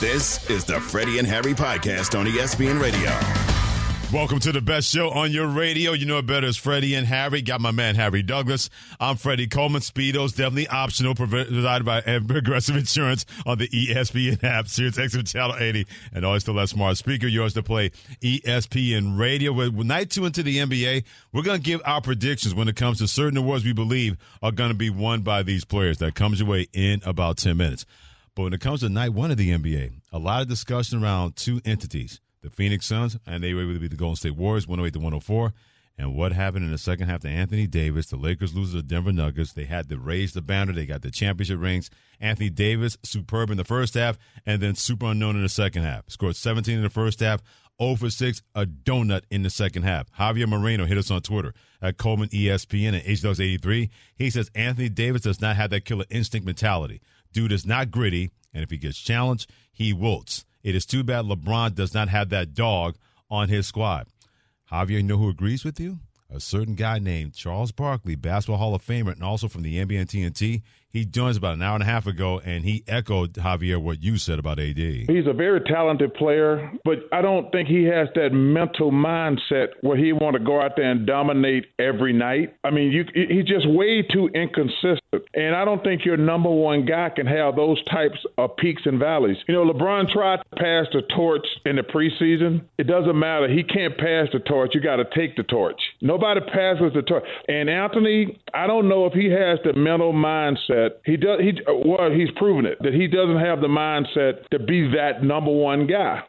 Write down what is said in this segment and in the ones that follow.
This is the Freddie and Harry podcast on ESPN Radio. Welcome to the best show on your radio. You know it better as Freddie and Harry. Got my man Harry Douglas. I'm Freddie Coleman. Speedo's definitely optional, provided by Progressive Insurance on the ESPN app, Sirius XM Channel 80, and always the less smart speaker. Yours to play ESPN Radio. With night two into the NBA, we're going to give our predictions when it comes to certain awards we believe are going to be won by these players. That comes your way in about 10 minutes. But when it comes to night one of the NBA, a lot of discussion around two entities, the Phoenix Suns, and they were able to beat the Golden State Warriors, 108-104. And what happened in the second half to Anthony Davis? The Lakers lose to the Denver Nuggets. They had to raise the banner. They got the championship rings. Anthony Davis, superb in the first half, and then super unknown in the second half. Scored 17 in the first half, 0 for 6, a donut in the second half. Javier Moreno hit us on Twitter at Coleman ESPN and HDogs83. He says Anthony Davis does not have that killer instinct mentality. Dude is not gritty, and if he gets challenged, he wilts. It is too bad LeBron does not have that dog on his squad. Javier, you know who agrees with you? A certain guy named Charles Barkley, Basketball Hall of Famer, and also from the NBA and TNT. He joined us about an hour and a half ago, and he echoed, Javier, what you said about AD. He's a very talented player, but I don't think he has that mental mindset where he want to go out there and dominate every night. I mean, he's just way too inconsistent, and I don't think your number one guy can have those types of peaks and valleys. You know, LeBron tried to pass the torch in the preseason. It doesn't matter. He can't pass the torch. You got to take the torch. Nobody passes the torch. And Anthony, I don't know if he has the mental mindset. He's proven it, that he doesn't have the mindset to be that number one guy.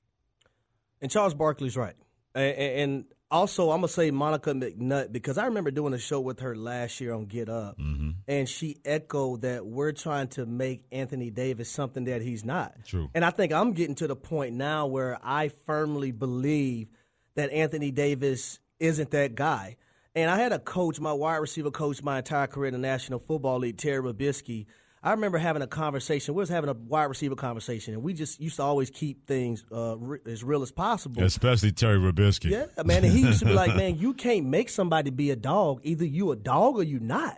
And Charles Barkley's right. And also, I'm going to say Monica McNutt, because I remember doing a show with her last year on Get Up, and she echoed that we're trying to make Anthony Davis something that he's not. True. And I think I'm getting to the point now where I firmly believe that Anthony Davis isn't that guy. And I had a coach, my wide receiver coach, my entire career in the National Football League, Terry Robiskey. I remember having a conversation. We was having a wide receiver conversation, and we just used to always keep things as real as possible. Especially Terry Robiskey. Yeah, man. And he used to be like, man, you can't make somebody be a dog. Either you a dog or you not.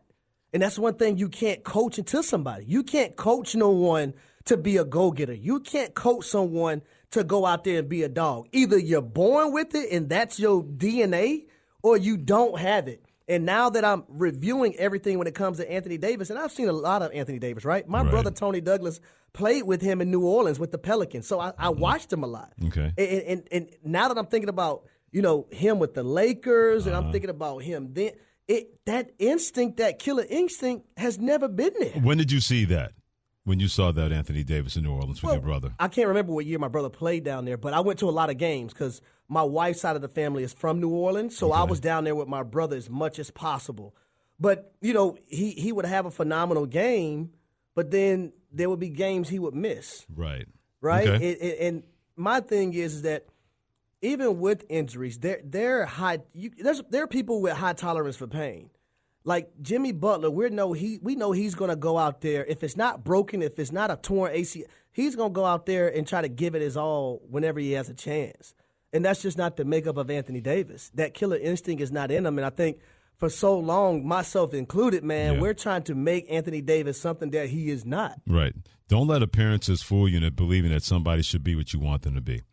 And that's one thing you can't coach into somebody. You can't coach no one to be a go-getter. You can't coach someone to go out there and be a dog. Either you're born with it, and that's your DNA, or you don't have it. And now that I'm reviewing everything when it comes to Anthony Davis, and I've seen a lot of Anthony Davis, right? My brother Tony Douglas played with him in New Orleans with the Pelicans, so I watched him a lot. Okay. And now that I'm thinking about, you know, him with the Lakers, and I'm thinking about him then, that instinct, that killer instinct, has never been there. When did you see that? When you saw that Anthony Davis in New Orleans with your brother? I can't remember what year my brother played down there, but I went to a lot of games because my wife's side of the family is from New Orleans, so I was down there with my brother as much as possible. But, you know, he would have a phenomenal game, but then there would be games he would miss. Right? Okay. And my thing is that even with injuries, there are people with high tolerance for pain. Like Jimmy Butler, we know he's going to go out there. If it's not broken, if it's not a torn ACL, he's going to go out there and try to give it his all whenever he has a chance. And that's just not the makeup of Anthony Davis. That killer instinct is not in him. And I think for so long, myself included, man, we're trying to make Anthony Davis something that he is not. Right. Don't let appearances fool you into believing that somebody should be what you want them to be.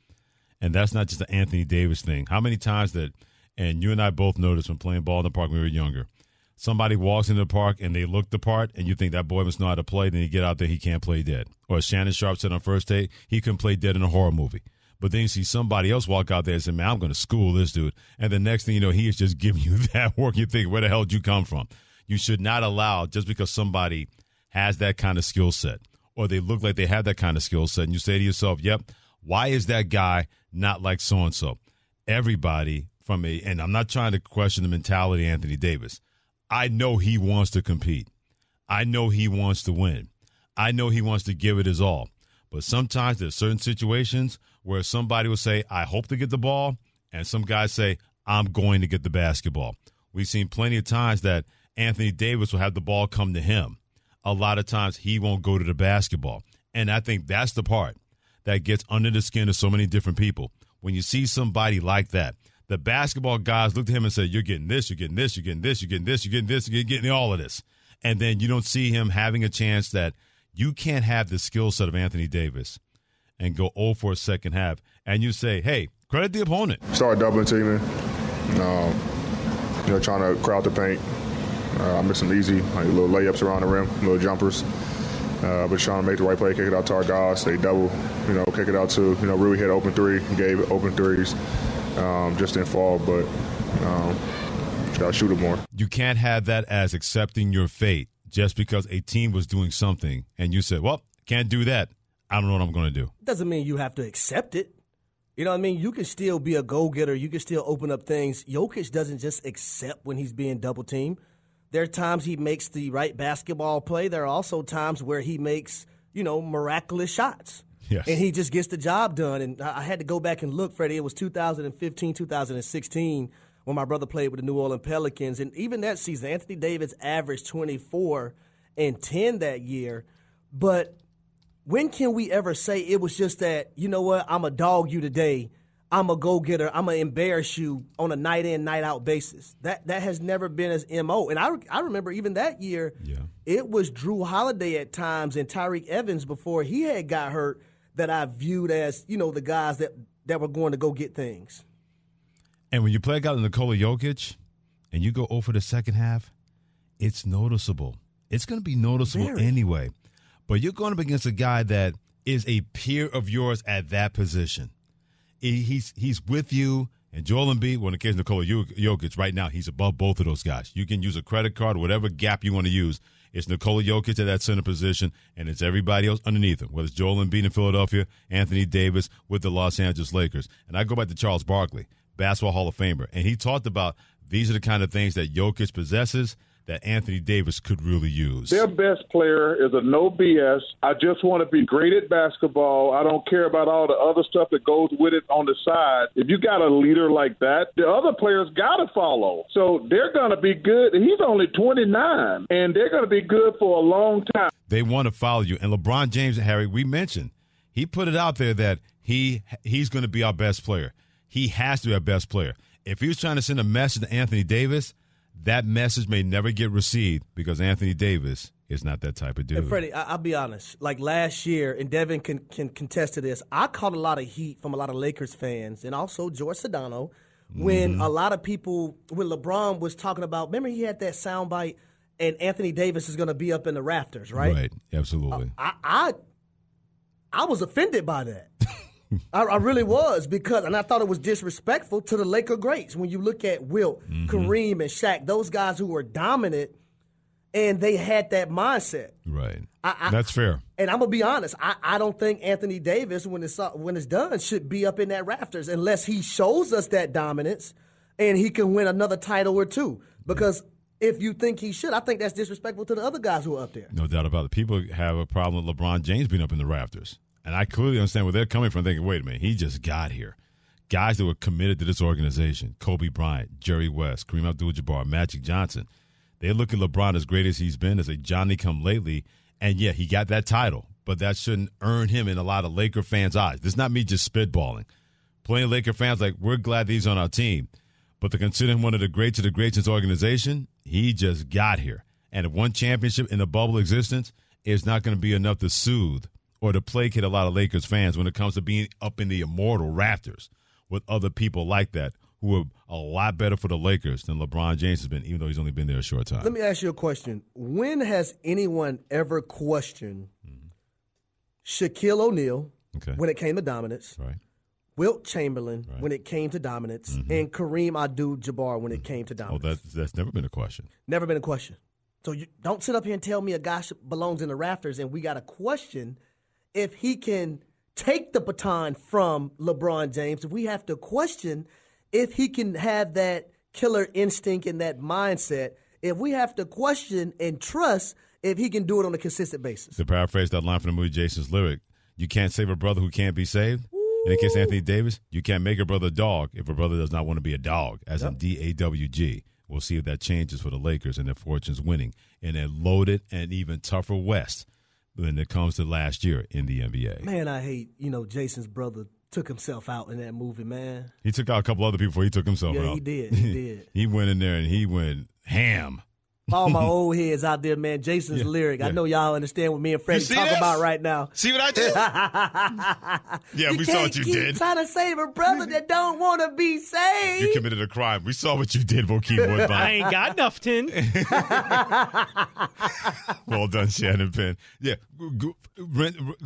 And that's not just the Anthony Davis thing. How many times and you and I both noticed when playing ball in the park when we were younger, somebody walks into the park and they look the part, and you think that boy must know how to play. Then you get out there, he can't play dead. Or as Shannon Sharpe said on First Take, he couldn't play dead in a horror movie. But then you see somebody else walk out there and say, man, I'm going to school this dude. And the next thing you know, he is just giving you that work. You think, where the hell did you come from? You should not allow, just because somebody has that kind of skill set or they look like they have that kind of skill set, and you say to yourself, yep, why is that guy not like so-and-so? Everybody and I'm not trying to question the mentality of Anthony Davis. I know he wants to compete. I know he wants to win. I know he wants to give it his all. But sometimes there's certain situations where somebody will say, I hope to get the ball, and some guys say, I'm going to get the basketball. We've seen plenty of times that Anthony Davis will have the ball come to him. A lot of times he won't go to the basketball. And I think that's the part that gets under the skin of so many different people. When you see somebody like that, the basketball guys look to him and say, you're getting this, you're getting this, you're getting this, you're getting this, you're getting this, you're getting all of this. And then you don't see him having a chance that you can't have the skill set of Anthony Davis and go 0 for a second half. And you say, hey, credit the opponent. Start doubling teaming, trying to crowd the paint. I'm missing easy, like little layups around the rim, little jumpers. But trying to make the right play, kick it out to our guys. They double, kick it out to, Rui hit open three, gave open threes. Just didn't fall, but got to shoot it more. You can't have that as accepting your fate just because a team was doing something and you said, well, can't do that. I don't know what I'm going to do. Doesn't mean you have to accept it. You know what I mean? You can still be a go-getter. You can still open up things. Jokic doesn't just accept when he's being double-teamed. There are times he makes the right basketball play. There are also times where he makes, miraculous shots. Yes. And he just gets the job done. And I had to go back and look, Freddie. It was 2015, 2016 when my brother played with the New Orleans Pelicans. And even that season, Anthony Davis averaged 24 and 10 that year. But when can we ever say it was just that, you know what, I'm going to dog you today. I'm a go-getter. I'm going to embarrass you on a night-in, night-out basis. That has never been his M.O. And I remember even that year, It was Drew Holiday at times and Tyreke Evans before he had got hurt that I viewed as, the guys that were going to go get things. And when you play a guy like Nikola Jokic and you go 0 for the second half, it's noticeable. It's going to be noticeable anyway. But you're going up against a guy that is a peer of yours at that position. He's with you, and Joel Embiid, well, in the case of Nikola Jokic, right now he's above both of those guys. You can use a credit card, whatever gap you want to use. It's Nikola Jokic at that center position, and it's everybody else underneath him, whether it's Joel Embiid in Philadelphia, Anthony Davis with the Los Angeles Lakers. And I go back to Charles Barkley, Basketball Hall of Famer, and he talked about these are the kind of things that Jokic possesses that Anthony Davis could really use. Their best player is a no BS. I just want to be great at basketball. I don't care about all the other stuff that goes with it on the side. If you got a leader like that, the other players got to follow. So they're going to be good. He's only 29, and they're going to be good for a long time. They want to follow you. And LeBron James, Harry, we mentioned, he put it out there that he's going to be our best player. He has to be our best player. If he was trying to send a message to Anthony Davis, that message may never get received because Anthony Davis is not that type of dude. And Freddie, I'll be honest. Like last year, and Devin can contest to this, I caught a lot of heat from a lot of Lakers fans and also George Sedano when a lot of people, when LeBron was talking about, remember he had that soundbite and Anthony Davis is going to be up in the rafters, right? Right, absolutely. I was offended by that. I really was because I thought it was disrespectful to the Laker greats. When you look at Wilt, Kareem, and Shaq, those guys who were dominant, and they had that mindset. Right. That's fair. And I'm going to be honest. I don't think Anthony Davis, when it's done, should be up in that rafters unless he shows us that dominance and he can win another title or two. Because if you think he should, I think that's disrespectful to the other guys who are up there. No doubt about it. People have a problem with LeBron James being up in the rafters. And I clearly understand where they're coming from, thinking, wait a minute, he just got here. Guys that were committed to this organization, Kobe Bryant, Jerry West, Kareem Abdul-Jabbar, Magic Johnson, they look at LeBron as great as he's been, as a Johnny-come-lately, and yeah, he got that title, but that shouldn't earn him in a lot of Laker fans' eyes. This is not me just spitballing. Plenty of Laker fans like, we're glad he's on our team, but to consider him one of the greats of the greats in this organization, he just got here. And if one championship in a bubble existence is not going to be enough to soothe or to placate a lot of Lakers fans when it comes to being up in the immortal rafters with other people like that who are a lot better for the Lakers than LeBron James has been, even though he's only been there a short time. Let me ask you a question. When has anyone ever questioned Shaquille O'Neal when it came to dominance, Wilt Chamberlain when it came to dominance, and Kareem Abdul-Jabbar when it came to dominance? Oh, that's never been a question. Never been a question. So you don't sit up here and tell me a guy belongs in the rafters and we got a question if he can take the baton from LeBron James, if we have to question if he can have that killer instinct and that mindset, if we have to question and trust if he can do it on a consistent basis. To paraphrase that line from the movie Jason's Lyric, You can't save a brother who can't be saved. In the case of Anthony Davis, you can't make a brother a dog if a brother does not want to be a dog, as in D-A-W-G. We'll see if that changes for the Lakers and their fortunes winning in a loaded and even tougher West when it comes to last year in the NBA. Man, I hate, Jason's brother took himself out in that movie, man. He took out a couple other people before he took himself out. Yeah, he did. He went in there and he went ham. All my old heads out there, man. Jason's Lyric. Yeah. I know y'all understand what me and Freddie talk about right now. See what I did? Yeah, we saw what you did. Trying to save a brother that don't want to be saved. You committed a crime. We saw what you did, Bokeem Woodbine. I ain't got nothing. Well done, Shannon Penn. Yeah,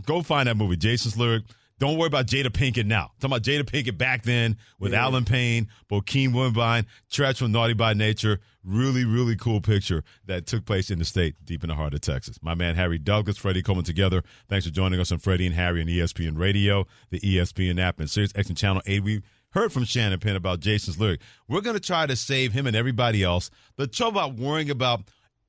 go find that movie, Jason's Lyric. Don't worry about Jada Pinkett now. I'm talking about Jada Pinkett back then with Alan Payne, Bokeem Woodbine, Trash from Naughty by Nature. Really, really cool picture that took place in the state, deep in the heart of Texas. My man Harry Douglas, Freddie Coleman together. Thanks for joining us on Freddie and Harry and ESPN Radio, the ESPN app, and Sirius XM Channel 8. We heard from Shannon Penn about Jason's Lyric. We're going to try to save him and everybody else the trouble about worrying about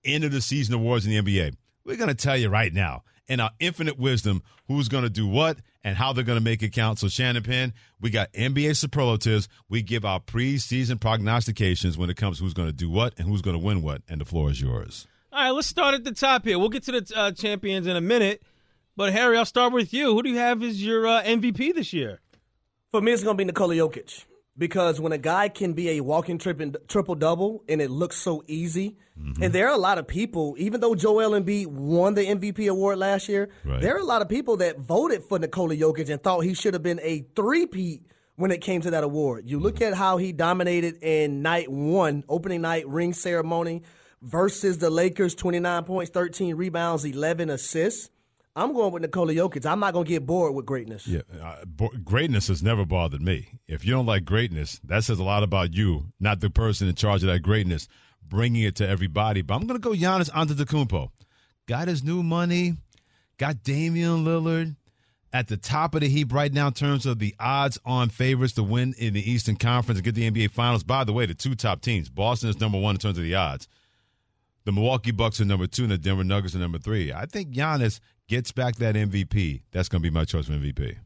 end-of-the-season awards in the NBA. We're going to tell you right now, in our infinite wisdom, who's going to do what and how they're going to make it count. So, Shannon Penn, we got NBA superlatives. We give our preseason prognostications when it comes to who's going to do what and who's going to win what, and the floor is yours. All right, let's start at the top here. We'll get to the champions in a minute, but, Harry, I'll start with you. Who do you have as your MVP this year? For me, it's going to be Nikola Jokic, because when a guy can be a walking triple-double and it looks so easy, and there are a lot of people, even though Joel Embiid won the MVP award last year, there are a lot of people that voted for Nikola Jokic and thought he should have been a three-peat when it came to that award. You look at how he dominated in night one, opening night ring ceremony, versus the Lakers, 29 points, 13 rebounds, 11 assists. I'm going with Nikola Jokic. I'm not going to get bored with greatness. Yeah, greatness has never bothered me. If you don't like greatness, that says a lot about you, not the person in charge of that greatness, bringing it to everybody. But I'm going to go Giannis Antetokounmpo. Got his new money, got Damian Lillard at the top of the heap right now in terms of the odds-on favorites to win in the Eastern Conference and get the NBA Finals. By the way, the two top teams, Boston is number 1 in terms of the odds. The Milwaukee Bucks are number 2, and the Denver Nuggets are number 3. I think Giannis gets back that MVP. That's going to be my choice for MVP.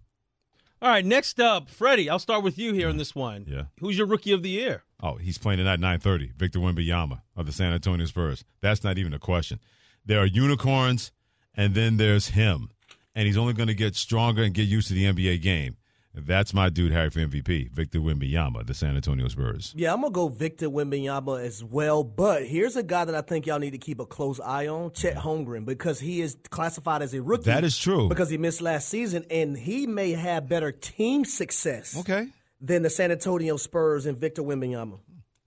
All right, next up, Freddie, I'll start with you here on this one. Yeah. Who's your Rookie of the Year? Oh, he's playing tonight at 9:30, Victor Wembanyama of the San Antonio Spurs. That's not even a question. There are unicorns, and then there's him. And he's only going to get stronger and get used to the NBA game. That's my dude, Harry, for MVP, Victor Wembanyama, the San Antonio Spurs. Yeah, I'm going to go Victor Wembanyama as well, but here's a guy that I think y'all need to keep a close eye on, Chet Holmgren, because he is classified as a rookie. That is true. Because he missed last season, and he may have better team success than the San Antonio Spurs and Victor Wembanyama.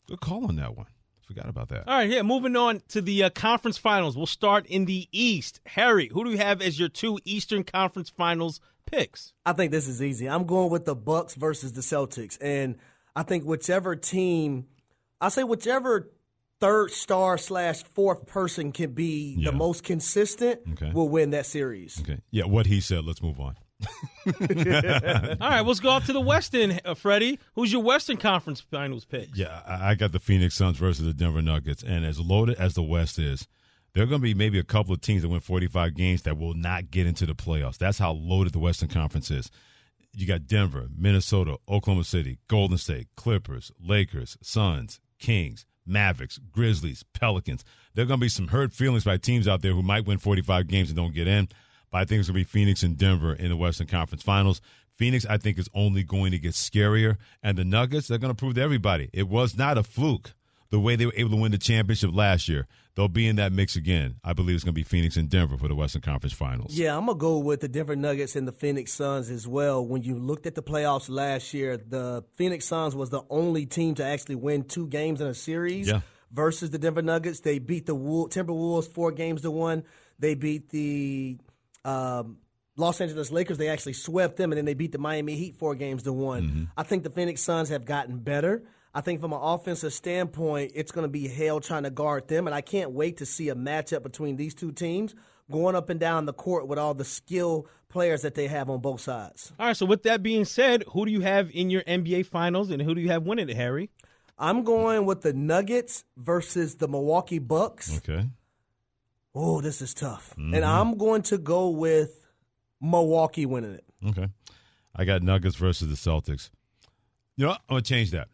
Good call on that one. Forgot about that. All right, yeah, moving on to the conference finals. We'll start in the East. Harry, who do you have as your two Eastern Conference Finals picks? I think this is easy. I'm going with the Bucks versus the Celtics, and I think whichever third star / fourth person can be the most consistent will win that series. Okay. Yeah, what he said. Let's move on. All right, let's go off to the West End, Freddie. Who's your Western Conference Finals pick? Yeah, I got the Phoenix Suns versus the Denver Nuggets, and as loaded as the West is, there are going to be maybe a couple of teams that win 45 games that will not get into the playoffs. That's how loaded the Western Conference is. You got Denver, Minnesota, Oklahoma City, Golden State, Clippers, Lakers, Suns, Kings, Mavericks, Grizzlies, Pelicans. There are going to be some hurt feelings by teams out there who might win 45 games and don't get in. But I think it's going to be Phoenix and Denver in the Western Conference Finals. Phoenix, I think, is only going to get scarier. And the Nuggets, they're going to prove to everybody it was not a fluke the way they were able to win the championship last year. They'll be in that mix again. I believe it's going to be Phoenix and Denver for the Western Conference Finals. Yeah, I'm going to go with the Denver Nuggets and the Phoenix Suns as well. When you looked at the playoffs last year, the Phoenix Suns was the only team to actually win 2 games in a series versus the Denver Nuggets. They beat the Timberwolves 4-1. They beat the Los Angeles Lakers. They actually swept them, and then they beat the Miami Heat 4-1. I think the Phoenix Suns have gotten better. I think from an offensive standpoint, it's going to be hell trying to guard them, and I can't wait to see a matchup between these two teams going up and down the court with all the skilled players that they have on both sides. All right, so with that being said, who do you have in your NBA Finals, and who do you have winning it, Harry? I'm going with the Nuggets versus the Milwaukee Bucks. Okay. Oh, this is tough. And I'm going to go with Milwaukee winning it. Okay. I got Nuggets versus the Celtics. You know what? I'm going to change that.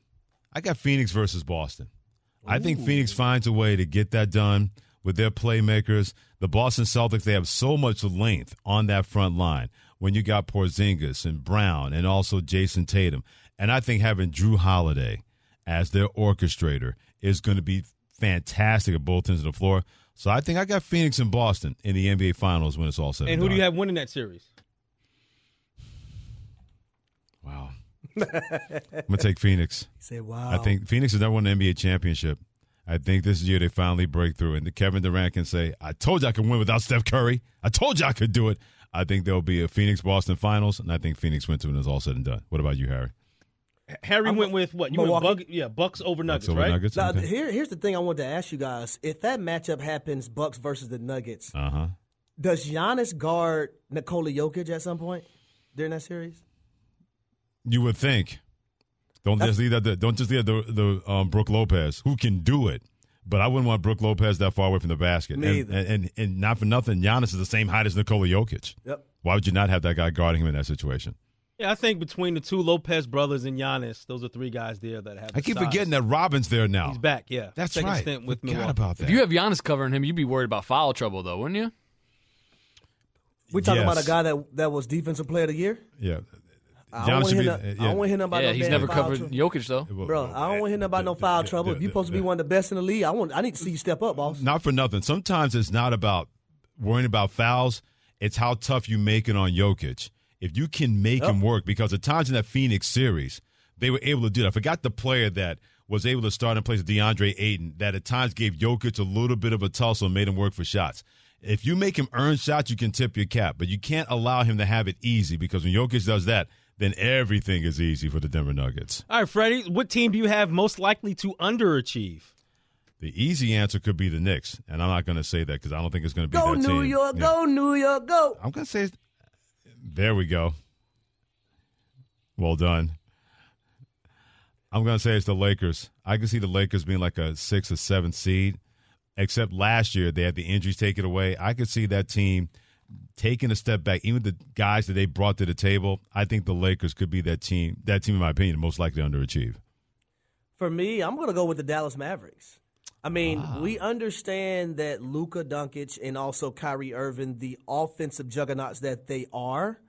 I got Phoenix versus Boston. Ooh. I think Phoenix finds a way to get that done with their playmakers. The Boston Celtics, they have so much length on that front line when you got Porzingis and Brown and also Jason Tatum. And I think having Drew Holiday as their orchestrator is going to be fantastic at both ends of the floor. So I think I got Phoenix and Boston in the NBA Finals when it's all said and done. And who do you have winning that series? Wow. I'm going to take Phoenix. You say, wow. I think Phoenix has never won an NBA championship. I think this year they finally break through. And Kevin Durant can say, I told you I could win without Steph Curry. I told you I could do it. I think there'll be a Phoenix-Boston Finals, and I think Phoenix went to it when it's all said and done. What about you, Harry? Harry went with what? You Milwaukee. Went Bucks over Nuggets, Bucks over right? Nuggets. Now, okay. Here's the thing I wanted to ask you guys. If that matchup happens, Bucks versus the Nuggets, does Giannis guard Nikola Jokic at some point during that series? You would think. Don't just leave that to Brook Lopez, who can do it. But I wouldn't want Brook Lopez that far away from the basket. And not for nothing, Giannis is the same height as Nikola Jokic. Yep. Why would you not have that guy guarding him in that situation? Yeah, I think between the two Lopez brothers and Giannis, those are three guys there that have. I keep forgetting that Robin's there now. He's back, yeah. That's second right. Stint with forgot about that. If you have Giannis covering him, you'd be worried about foul trouble, though, wouldn't you? We talking about a guy that was Defensive Player of the Year. Yeah. I don't want to hear nothing about no he's never covered trouble. Jokic, though. Bro, I don't want to hear nothing about no foul trouble. If you're supposed to be one of the best in the league, I need to see you step up, boss. Not for nothing. Sometimes it's not about worrying about fouls. It's how tough you make it on Jokic. If you can make him work, because at times in that Phoenix series, they were able to do that. I forgot the player that was able to start in place of DeAndre Ayton that at times gave Jokic a little bit of a tussle and made him work for shots. If you make him earn shots, you can tip your cap, but you can't allow him to have it easy, because when Jokic does that, then everything is easy for the Denver Nuggets. All right, Freddie, what team do you have most likely to underachieve? The easy answer could be the Knicks, and I'm not going to say that because I don't think it's going to be their team. Go New York, go New York, go. I'm going to say there we go. Well done. I'm going to say it's the Lakers. I can see the Lakers being like a 6th or 7th seed, except last year they had the injuries taken away. I could see that team taking a step back. Even the guys that they brought to the table, I think the Lakers could be that team, in my opinion, most likely to underachieve. For me, I'm going to go with the Dallas Mavericks. I mean, we understand that Luka Doncic and also Kyrie Irving, the offensive juggernauts that they are.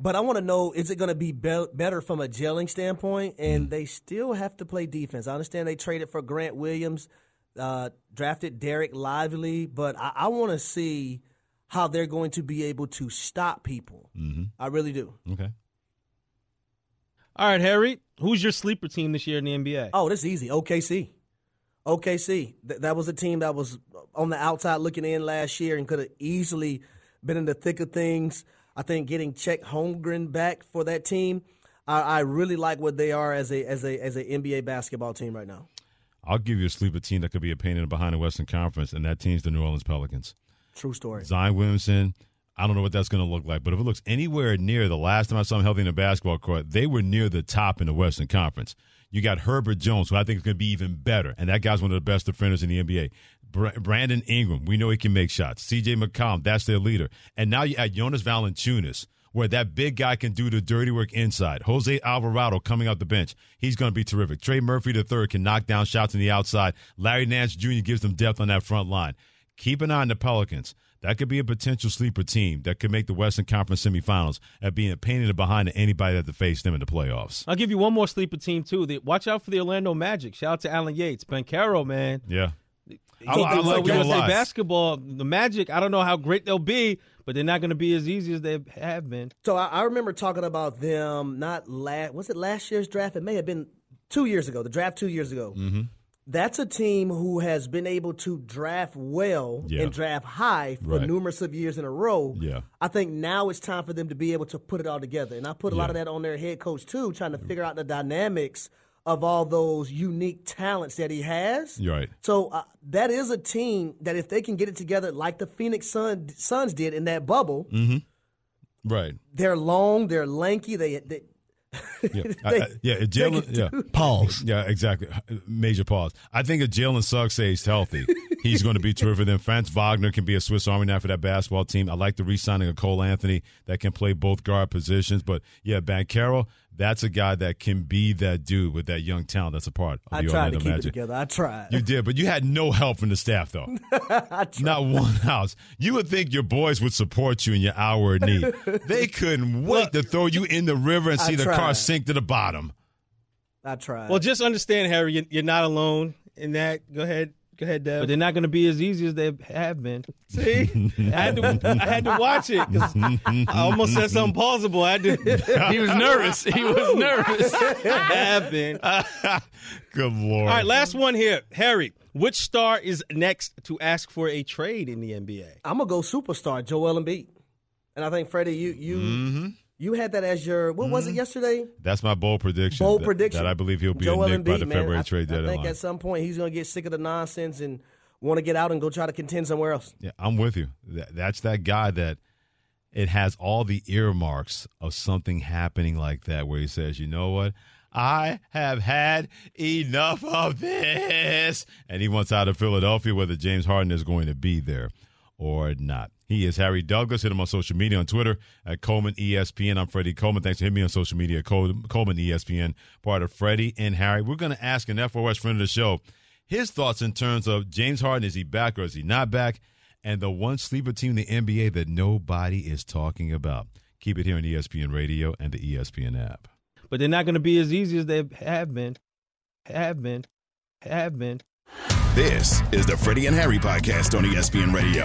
But I want to know, is it going to be better from a gelling standpoint? And they still have to play defense. I understand they traded for Grant Williams, drafted Derek Lively. But I want to see how they're going to be able to stop people. Mm-hmm. I really do. Okay. All right, Harry, who's your sleeper team this year in the NBA? Oh, this is easy. OKC. OKC, that was a team that was on the outside looking in last year and could have easily been in the thick of things. I think getting Chet Holmgren back for that team, I really like what they are as a NBA basketball team right now. I'll give you a sleeper team that could be a pain in the behind the Western Conference, and that team's the New Orleans Pelicans. True story. Zion Williamson, I don't know what that's going to look like, but if it looks anywhere near the last time I saw him healthy in the basketball court, they were near the top in the Western Conference. You got Herbert Jones, who I think is going to be even better, and that guy's one of the best defenders in the NBA. Brandon Ingram, we know he can make shots. C.J. McCollum, that's their leader. And now you add Jonas Valanciunas, where that big guy can do the dirty work inside. Jose Alvarado coming off the bench, he's going to be terrific. Trey Murphy III can knock down shots on the outside. Larry Nance Jr. gives them depth on that front line. Keep an eye on the Pelicans. That could be a potential sleeper team that could make the Western Conference semifinals at being a pain in the behind to anybody that faced them in the playoffs. I'll give you one more sleeper team, too. Watch out for the Orlando Magic. Shout out to Alan Yates. Bencaro, man. Yeah. I like USA basketball. The Magic, I don't know how great they'll be, but they're not going to be as easy as they have been. So I remember talking about them was it last year's draft? It may have been 2 years ago, the draft 2 years ago. Mm-hmm. That's a team who has been able to draft well and draft high for numerous of years in a row. Yeah. I think now it's time for them to be able to put it all together. And I put a lot of that on their head coach, too, trying to figure out the dynamics of all those unique talents that he has. Right. So that is a team that if they can get it together like the Phoenix Suns did in that bubble, mm-hmm. Right. They're long, they're lanky, they Pause. Yeah, exactly. Major pause. I think if Jalen Suggs stays healthy, he's going to be terrific. Then Franz Wagner can be a Swiss Army knife for that basketball team. I like the re-signing of Cole Anthony that can play both guard positions. But, yeah, Banchero, that's a guy that can be that dude with that young talent that's a part of the Orlando Magic. I tried to keep it together. I tried. You did, but you had no help from the staff, though. I tried. Not one house. You would think your boys would support you in your hour of need. They couldn't wait to throw you in the river and see the car sink to the bottom. I tried. Well, just understand, Harry, you're not alone in that. Go ahead, Deb. But they're not going to be as easy as they have been. See? I had to watch it because I almost said something plausible. He was nervous. Happened. Good Lord. All right, last one here. Harry, which star is next to ask for a trade in the NBA? I'm going to go superstar, Joel Embiid. And I think, Freddie, you had that as your, what was it yesterday? That's my bold prediction. That I believe he'll be Joel a Nick Embiid, by the February trade deadline. I think at some point he's going to get sick of the nonsense and want to get out and go try to contend somewhere else. Yeah, I'm with you. That's that guy that it has all the earmarks of something happening like that where he says, you know what? I have had enough of this. And he wants out of Philadelphia whether James Harden is going to be there or not. He is Harry Douglas. Hit him on social media on Twitter at Coleman ESPN. I'm Freddie Coleman. Thanks for hitting me on social media, Coleman ESPN, part of Freddie and Harry. We're going to ask an F4S friend of the show his thoughts in terms of James Harden. Is he back or is he not back? And the one sleeper team in the NBA that nobody is talking about. Keep it here on ESPN Radio and the ESPN app. But they're not going to be as easy as they have been. This is the Freddie and Harry podcast on ESPN Radio.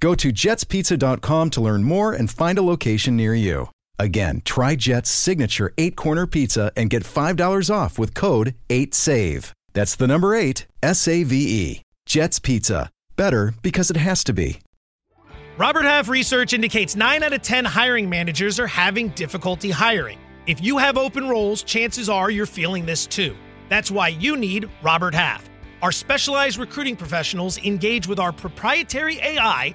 Go to jetspizza.com to learn more and find a location near you. Again, try Jet's signature 8-corner pizza and get $5 off with code 8SAVE. That's the number 8, S-A-V-E. Jet's Pizza. Better because it has to be. Robert Half research indicates 9 out of 10 hiring managers are having difficulty hiring. If you have open roles, chances are you're feeling this too. That's why you need Robert Half. Our specialized recruiting professionals engage with our proprietary AI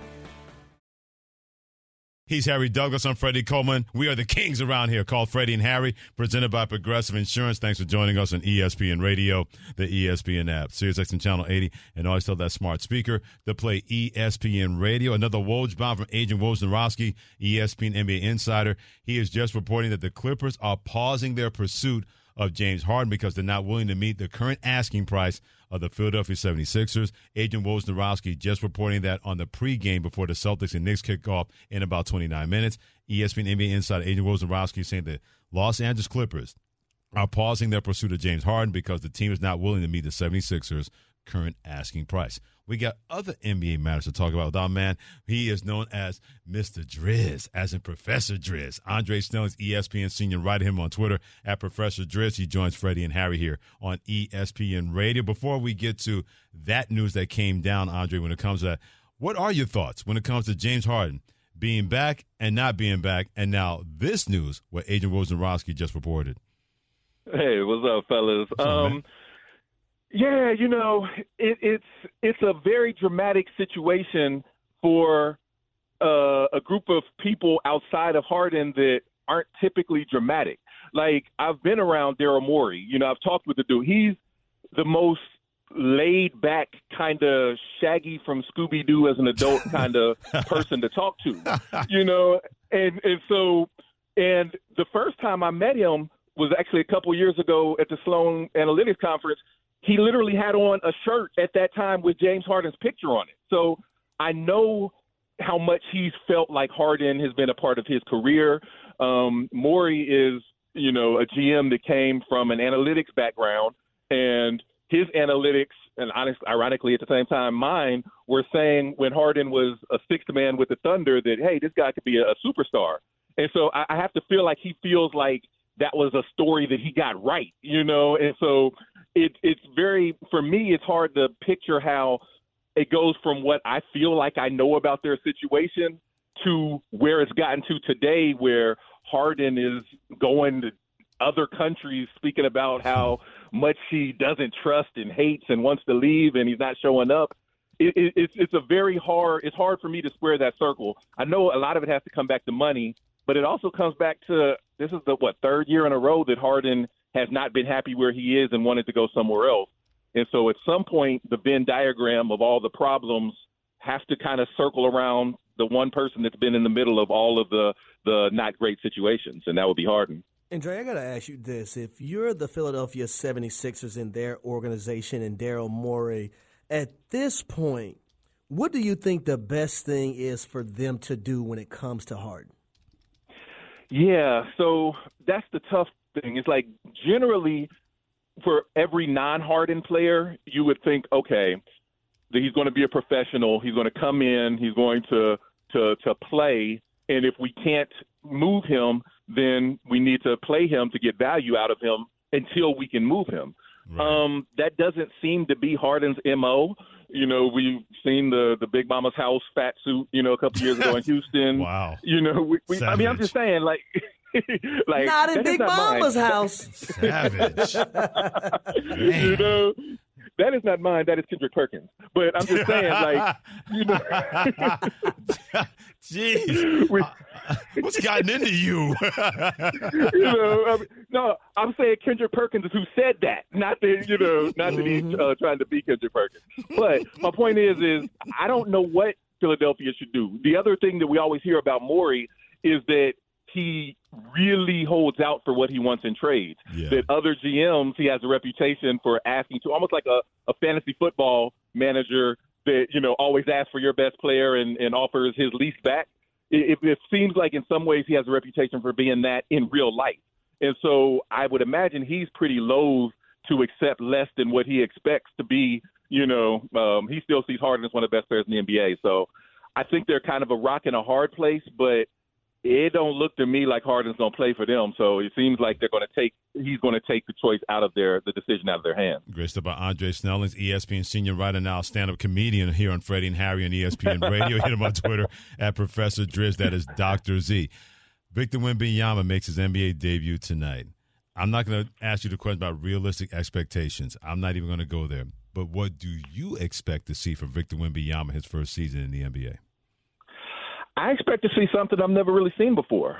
He's Harry Douglas. I'm Freddie Coleman. We are the kings around here, called Freddie and Harry, presented by Progressive Insurance. Thanks for joining us on ESPN Radio, the ESPN app, Sirius XM Channel 80, and always tell that smart speaker to play ESPN Radio. Another Woj bomb from Agent Wojnarowski, ESPN NBA insider. He is just reporting that the Clippers are pausing their pursuit of James Harden because they're not willing to meet the current asking price of the Philadelphia 76ers. Agent Wojnarowski just reporting that on the pregame before the Celtics and Knicks kick off in about 29 minutes. ESPN NBA insider Agent Wojnarowski saying the Los Angeles Clippers are pausing their pursuit of James Harden because the team is not willing to meet the 76ers' current asking price. We got other NBA matters to talk about with our man. He is known as Mr. Drizz, as in Professor Drizz. Andre Snelling's ESPN senior writer, him on Twitter at Professor Drizz. He joins Freddie and Harry here on ESPN Radio. Before we get to that news that came down, Andre, when it comes to that, what are your thoughts when it comes to James Harden being back and not being back? And now this news, what Agent Wojnarowski just reported. Hey, what's up, fellas? What's up, man? Yeah, you know, it's a very dramatic situation for a group of people outside of Harden that aren't typically dramatic. Like, I've been around Daryl Morey. You know, I've talked with the dude. He's the most laid-back, kind of Shaggy from Scooby-Doo as an adult kind of person to talk to, you know. And the first time I met him was actually a couple years ago at the Sloan Analytics Conference. He literally had on a shirt at that time with James Harden's picture on it. So I know how much he's felt like Harden has been a part of his career. Morey is, you know, a GM that came from an analytics background, and his analytics, and ironically at the same time mine, were saying when Harden was a sixth man with the Thunder that, hey, this guy could be a superstar. And so I have to feel like he feels like that was a story that he got right, you know. And so it's very, for me, it's hard to picture how it goes from what I feel like I know about their situation to where it's gotten to today, where Harden is going to other countries speaking about how much he doesn't trust and hates and wants to leave and he's not showing up. It's a very hard – it's hard for me to square that circle. I know a lot of it has to come back to money, but it also comes back to – this is the, third year in a row that Harden has not been happy where he is and wanted to go somewhere else. And so at some point, the Venn diagram of all the problems has to kind of circle around the one person that's been in the middle of all of the not great situations, and that would be Harden. And, Dre, I got to ask you this. If you're the Philadelphia 76ers in their organization and Daryl Morey, at this point, what do you think the best thing is for them to do when it comes to Harden? Yeah, so that's the tough thing. It's like generally – for every non-Harden player, you would think, okay, that he's going to be a professional. He's going to come in. He's going to play. And if we can't move him, then we need to play him to get value out of him until we can move him. Right. That doesn't seem to be Harden's MO. You know, we've seen the Big Mama's house fat suit, you know, a couple years ago in Houston. Wow. You know, I mean, I'm just saying, like – like, not in Big Mama's house. Savage. You know, that is not mine. That is Kendrick Perkins. But I'm just saying, like, you know. Jeez. What's gotten into you? You know, I mean, no, I'm saying Kendrick Perkins is who said that. Not that, you know, not that he's trying to be Kendrick Perkins. But my point is I don't know what Philadelphia should do. The other thing that we always hear about Morey is that he really holds out for what he wants in trades. Yeah. That other GMs, he has a reputation for asking to, almost like a fantasy football manager that, you know, always asks for your best player and offers his least back. It seems like in some ways he has a reputation for being that in real life. And so I would imagine he's pretty loath to accept less than what he expects to be. You know, he still sees Harden as one of the best players in the NBA. So I think they're kind of a rock in a hard place, but it don't look to me like Harden's going to play for them, so it seems like they're going to he's going to take the choice out of the decision out of their hands. Great stuff by Andre Snellings, ESPN senior writer, now stand-up comedian here on Freddie and Harry on ESPN Radio. Hit him on Twitter at Professor Driz. That is Dr. Z. Victor Wembanyama makes his NBA debut tonight. I'm not going to ask you the question about realistic expectations. I'm not even going to go there. But what do you expect to see for Victor Wembanyama his first season in the NBA? I expect to see something I've never really seen before.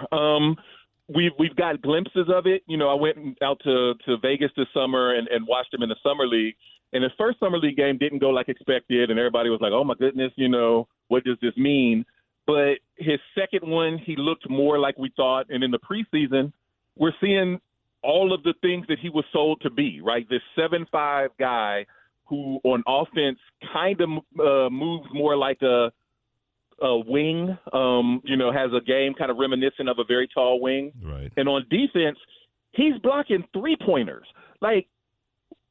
We've got glimpses of it. You know, I went out to Vegas this summer and watched him in the summer league. And his first summer league game didn't go like expected, and everybody was like, oh, my goodness, you know, what does this mean? But his second one, he looked more like we thought. And in the preseason, we're seeing all of the things that he was sold to be, right? This 7'5" guy who on offense kind of moves more like a wing, you know, has a game kind of reminiscent of a very tall wing. Right. And on defense, he's blocking three-pointers. Like,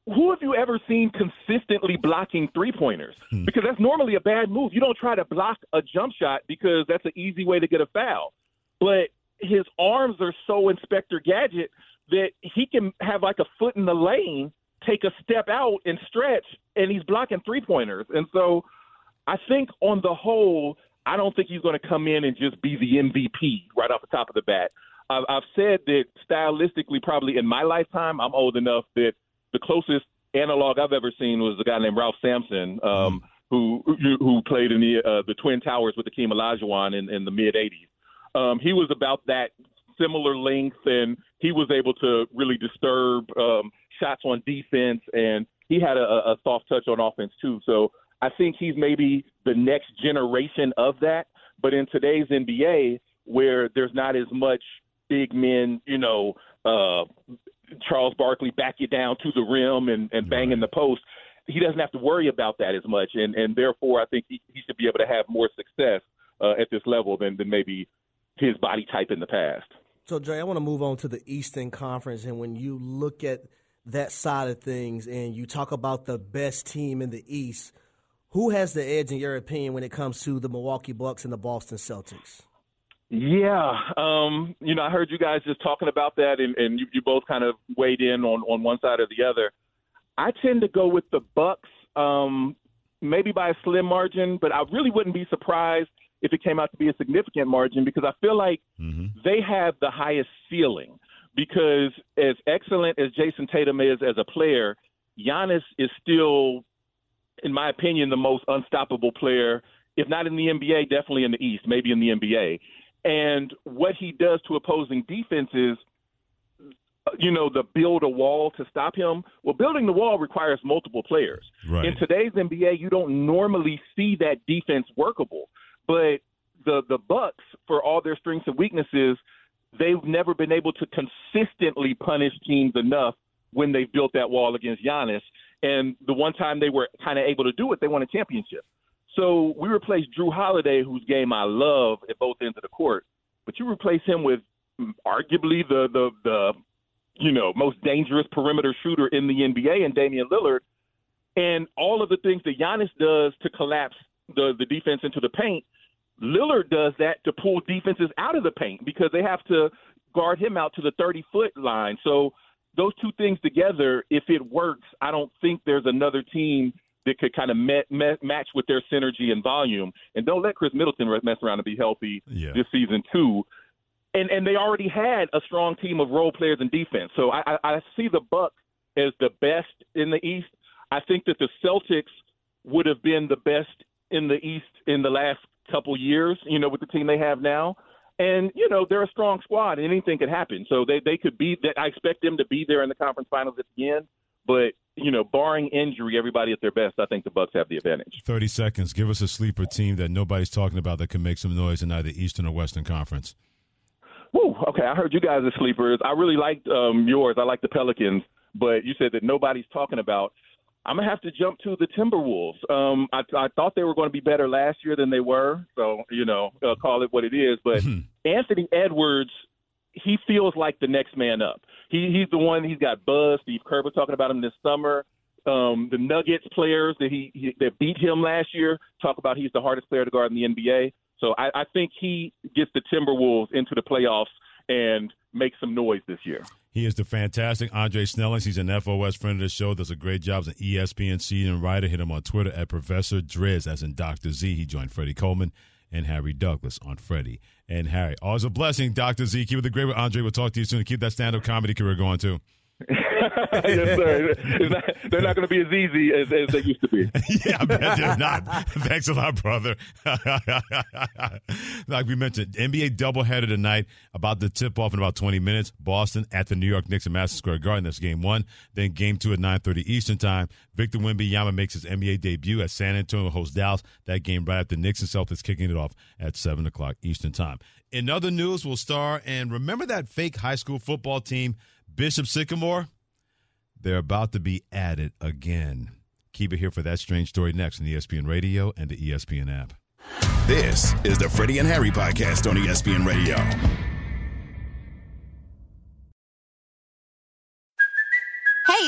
who have you ever seen consistently blocking three-pointers? Because that's normally a bad move. You don't try to block a jump shot because that's an easy way to get a foul. But his arms are so Inspector Gadget that he can have like a foot in the lane, take a step out and stretch, and he's blocking three-pointers. And so I think on the whole – I don't think he's going to come in and just be the MVP right off the top of the bat. I've said that stylistically, probably in my lifetime, I'm old enough that the closest analog I've ever seen was a guy named Ralph Sampson, who played in the Twin Towers with Akeem Olajuwon in the mid-'80s. He was about that similar length, and he was able to really disturb shots on defense, and he had a soft touch on offense too. So I think he's maybe the next generation of that. But in today's NBA, where there's not as much big men, you know, Charles Barkley back you down to the rim and banging the post, he doesn't have to worry about that as much. And therefore, I think he should be able to have more success at this level than maybe his body type in the past. So, Jay, I want to move on to the Eastern Conference. And when you look at that side of things and you talk about the best team in the East, who has the edge, in your opinion, when it comes to the Milwaukee Bucks and the Boston Celtics? Yeah, you know, I heard you guys just talking about that, and you both kind of weighed in on one side or the other. I tend to go with the Bucks, maybe by a slim margin, but I really wouldn't be surprised if it came out to be a significant margin, because I feel like they have the highest ceiling. Because as excellent as Jason Tatum is as a player, Giannis is still, in my opinion, the most unstoppable player, if not in the NBA, definitely in the East, maybe in the NBA. And what he does to opposing defenses, you know, the build a wall to stop him. Well, building the wall requires multiple players. Right. In today's NBA, you don't normally see that defense workable. But the Bucks, for all their strengths and weaknesses, they've never been able to consistently punish teams enough when they built that wall against Giannis. And the one time they were kind of able to do it, they won a championship. So we replaced Drew Holiday, whose game I love at both ends of the court, but you replace him with arguably the you know, most dangerous perimeter shooter in the NBA and Damian Lillard, and all of the things that Giannis does to collapse the defense into the paint, Lillard does that to pull defenses out of the paint because they have to guard him out to the 30-foot line. So those two things together, if it works, I don't think there's another team that could kind of match with their synergy and volume. And don't let Chris Middleton mess around and be healthy this season too. And they already had a strong team of role players in defense. So I see the Bucks as the best in the East. I think that the Celtics would have been the best in the East in the last couple years, you know, with the team they have now. And, you know, they're a strong squad and anything could happen. So they could be that. I expect them to be there in the conference finals at the end. But, you know, barring injury, everybody at their best, I think the Bucks have the advantage. 30 seconds. Give us a sleeper team that nobody's talking about that can make some noise in either Eastern or Western Conference. Woo, okay, I heard you guys are sleepers. I really liked yours. I like the Pelicans, but you said that nobody's talking about. I'm going to have to jump to the Timberwolves. I thought they were going to be better last year than they were, so, you know, call it what it is. But Anthony Edwards, he feels like the next man up. He's the one. He's got buzz. Steve Kerr was talking about him this summer. The Nuggets players that that beat him last year talk about he's the hardest player to guard in the NBA. So I think he gets the Timberwolves into the playoffs and makes some noise this year. He is the fantastic Andre Snellings. He's an FOS friend of the show. Does a great job as an ESPN season writer. Hit him on Twitter at Professor Driz, as in Dr. Z. He joined Freddie Coleman and Harry Douglas on Freddie and Harry. Always a blessing, Dr. Z. Keep it the great with Andre. We'll talk to you soon. Keep that stand-up comedy career going, too. Yes, sir. They're not going to be as easy as they used to be. Yeah, I bet they're not. Thanks a lot, brother. Like we mentioned, NBA doubleheader tonight, about the tip-off in about 20 minutes. Boston at the New York Knicks at Madison Square Garden. That's game one. Then game two at 9:30 Eastern time. Victor Wembanyama makes his NBA debut as San Antonio hosts Dallas. That game right after Knicks and Celtics kicking it off at 7 o'clock Eastern time. In other news, we'll star and remember that fake high school football team, Bishop Sycamore? They're about to be at it again. Keep it here for That Strange Story next on ESPN Radio and the ESPN app. This is the Freddie and Harry podcast on ESPN Radio. Hey,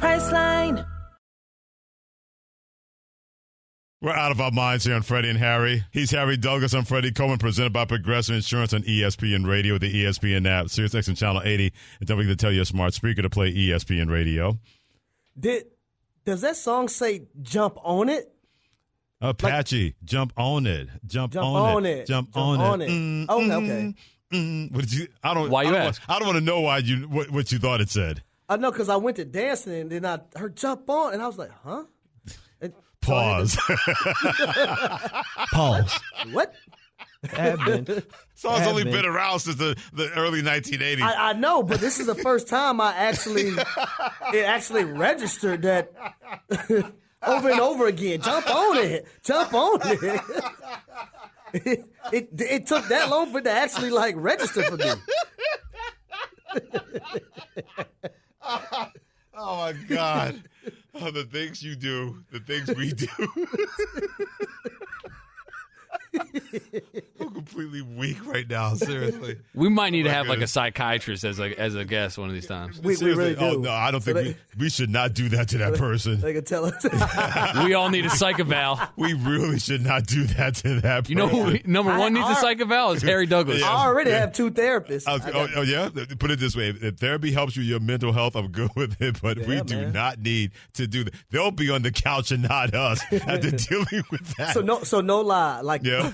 Priceline. We're out of our minds here on Freddie and Harry. He's Harry Douglas. I'm Freddie Coleman, presented by Progressive Insurance on ESPN Radio, the ESPN app, Sirius XM Channel 80. And don't forget to tell your smart speaker to play ESPN Radio. Does that song say jump on it? Apache, like, jump on it. Jump on it. Mm, okay. Mm, what did you? I don't. Why you ask? I don't want to know why you what you thought it said. I know, because I went to dancing and then I heard jump on and I was like, huh? Pause. Pause. What? Song's only been around since the early 1980s. I know, but this is the first time I actually registered that over and over again. Jump on it. Jump on it. It took that long for it to actually like register for me. Oh my God. Oh, the things you do, the things we do. I'm completely weak right now, seriously. We might need to have like a psychiatrist as a guest one of these times. We really do. Oh, no, I don't think we should not do that to that person. They could tell us. We all need a psych eval. We really should not do that to that person. You know who number one needs a psych eval is Harry Douglas. Yeah, I already have two therapists. Yeah? Put it this way. If therapy helps you, your mental health, I'm good with it, but we do not need to do that. They'll be on the couch and not us after dealing with that. So no lie. Like, yeah.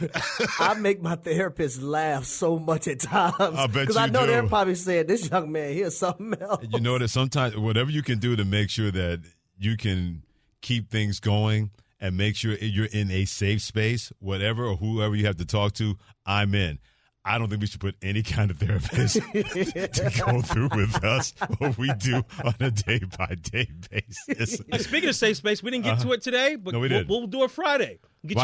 I make my therapist laugh so much at times. I bet you do. Because I know they're probably saying, this young man, here's something else. You know that sometimes whatever you can do to make sure that you can keep things going and make sure you're in a safe space, whatever or whoever you have to talk to, I'm in. I don't think we should put any kind of therapist to go through with us what we do on a day-by-day basis. And speaking of safe space, we didn't get to it today, but we'll do it Friday. Get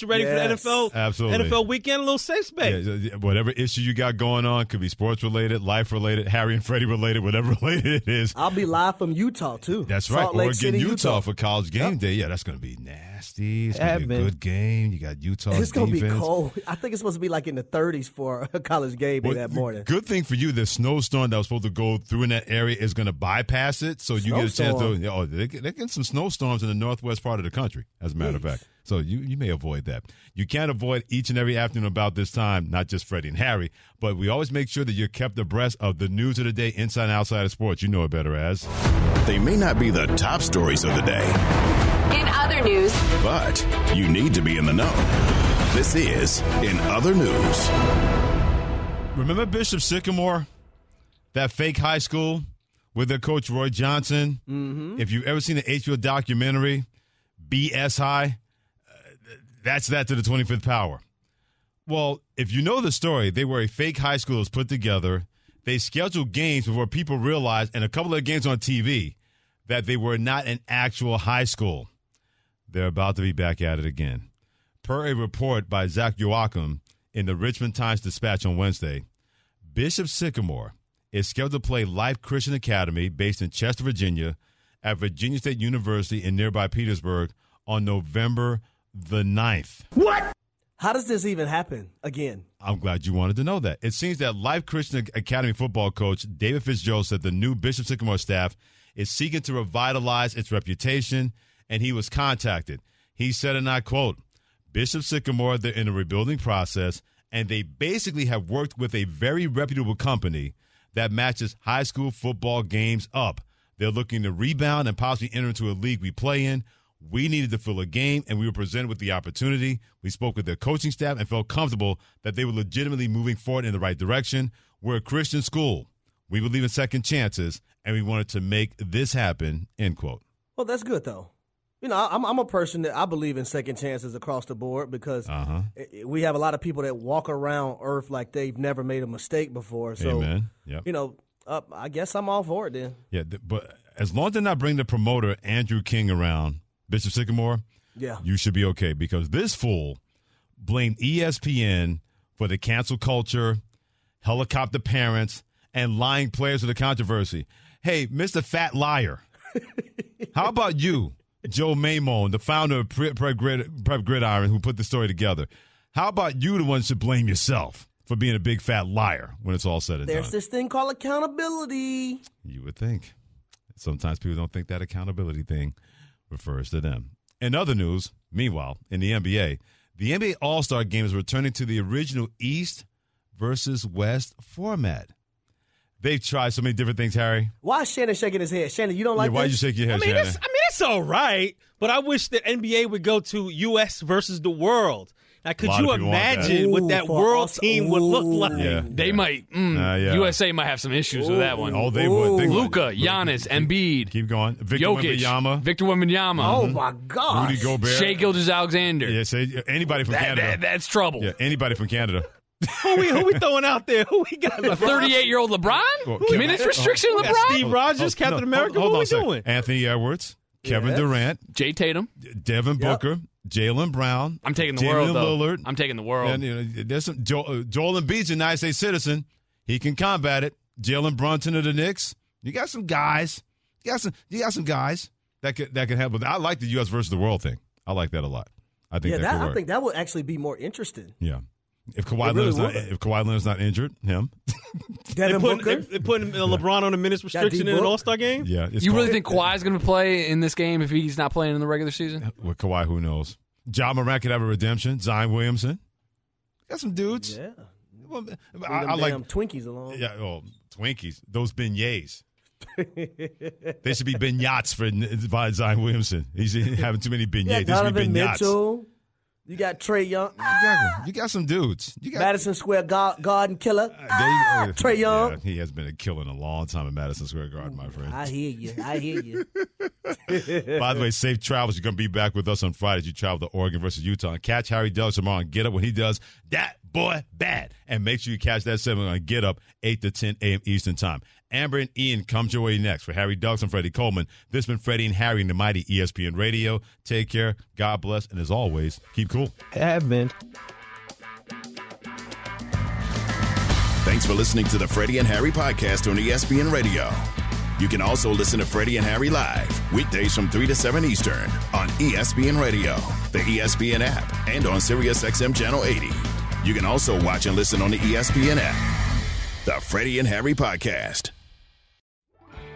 you ready for the NFL, absolutely. NFL weekend, a little safe space. Yeah, whatever issue you got going on, could be sports-related, life-related, Harry and Freddie-related, whatever related it is. I'll be live from Utah, too. That's right, Oregon, Utah for college game day. Yeah, that's going to be nasty. It's going to be a good game. You got Utah. It's going to be cold. I think it's supposed to be like in the 30s for a college game day that morning. Good thing for you, the snowstorm that was supposed to go through in that area is going to bypass it, so you get a chance to – they're getting some snowstorms in the northwest part of the country, as a matter of fact. So you may avoid that. You can't avoid each and every afternoon about this time, not just Freddie and Harry, but we always make sure that you're kept abreast of the news of the day inside and outside of sports. You know it better as. They may not be the top stories of the day. In other news. But you need to be in the know. This is In Other News. Remember Bishop Sycamore? That fake high school with their coach Roy Johnson? Mm-hmm. If you've ever seen the HBO documentary, BS High, that's that to the 25th power. Well, if you know the story, they were a fake high school that was put together. They scheduled games before people realized, and a couple of games on TV, that they were not an actual high school. They're about to be back at it again. Per a report by Zach Joachim in the Richmond Times-Dispatch on Wednesday, Bishop Sycamore is scheduled to play Life Christian Academy, based in Chester, Virginia, at Virginia State University in nearby Petersburg on November the 9th. What? How does this even happen again? I'm glad you wanted to know that. It seems that Life Christian Academy football coach David Fitzgerald said the new Bishop Sycamore staff is seeking to revitalize its reputation, and he was contacted. He said, and I quote, Bishop Sycamore, they're in a rebuilding process, and they basically have worked with a very reputable company that matches high school football games up. They're looking to rebound and possibly enter into a league we play in. We needed to fill a game, and we were presented with the opportunity. We spoke with their coaching staff and felt comfortable that they were legitimately moving forward in the right direction. We're a Christian school. We believe in second chances, and we wanted to make this happen, end quote. Well, that's good, though. You know, I'm a person that I believe in second chances across the board because we have a lot of people that walk around Earth like they've never made a mistake before. So, you know, I guess I'm all for it then. Yeah, but as long as they're not bringing the promoter, Andrew King, around, Bishop Sycamore, you should be okay, because this fool blamed ESPN for the cancel culture, helicopter parents, and lying players for the controversy. Hey, Mr. Fat Liar, how about you, Joe Maimon, the founder of Prep Gridiron, who put the story together? How about you, the one should blame yourself for being a big fat liar when it's all said and done? There's this thing called accountability. You would think. Sometimes people don't think that accountability thing refers to them. In other news, Meanwhile, in the NBA, the NBA All-Star Game is returning to the original East versus West format. They've tried so many different things, Harry. Why is Shannon shaking his head? Shannon, you don't like this? Yeah, why you shaking your head, Shannon? It's all right, but I wish the NBA would go to U.S. versus the world. Now, could you imagine what that world team would look like? Yeah. They might. USA might have some issues with that one. Oh, they would. Luka, Giannis, Embiid. Keep going. Victor Wembanyama. Oh, my gosh. Rudy Gobert. Shai Gilgeous-Alexander. Yeah, anybody from Canada. That's trouble. Yeah, anybody from Canada. Who we throwing out there? Who we got? 38-year-old LeBron? Minutes restriction LeBron? Steve Rogers, Captain America? What are we doing? Anthony Edwards. Kevin Durant. Jay Tatum. Devin Booker. Jalen Brown. I'm taking the world, though. Lillard. I'm taking the world. And, there's some Joel Embiid's a United States citizen. He can combat it. Jalen Brunson of the Knicks. You got some guys. You got some guys that can help. But I like the U.S. versus the world thing. I like that a lot. I think that could work. I think that would actually be more interesting. Yeah. If Kawhi Leonard's not injured, him. Devin Booker? They're putting LeBron on a minutes restriction in an All-Star game? Yeah. You really think Kawhi's going to play in this game if he's not playing in the regular season? With Kawhi, who knows? Ja Morant could have a redemption. Zion Williamson. Got some dudes. Yeah. I like Twinkies along. Yeah, Twinkies. Those beignets. They should be beignets by Zion Williamson. He's having too many beignets. Yeah, Donovan Mitchell. You got Trae Young. Exactly. You got some dudes. You got Madison Square Garden killer. Trae Young. Yeah, he has been a killer in a long time in Madison Square Garden, my friend. I hear you. By the way, safe travels. You're going to be back with us on Friday as you travel to Oregon versus Utah. And catch Harry Douglas tomorrow on Get Up when he does That Boy Bad. And make sure you catch that 7 on Get Up, 8 to 10 a.m. Eastern Time. Amber and Ian comes your way next. For Harry Douglas and Freddie Coleman, this has been Freddie and Harry in the mighty ESPN Radio. Take care. God bless. And as always, keep cool. Have been. Thanks for listening to the Freddie and Harry podcast on ESPN Radio. You can also listen to Freddie and Harry live weekdays from 3 to 7 Eastern on ESPN Radio, the ESPN app, and on Sirius XM Channel 80. You can also watch and listen on the ESPN app. The Freddie and Harry Podcast.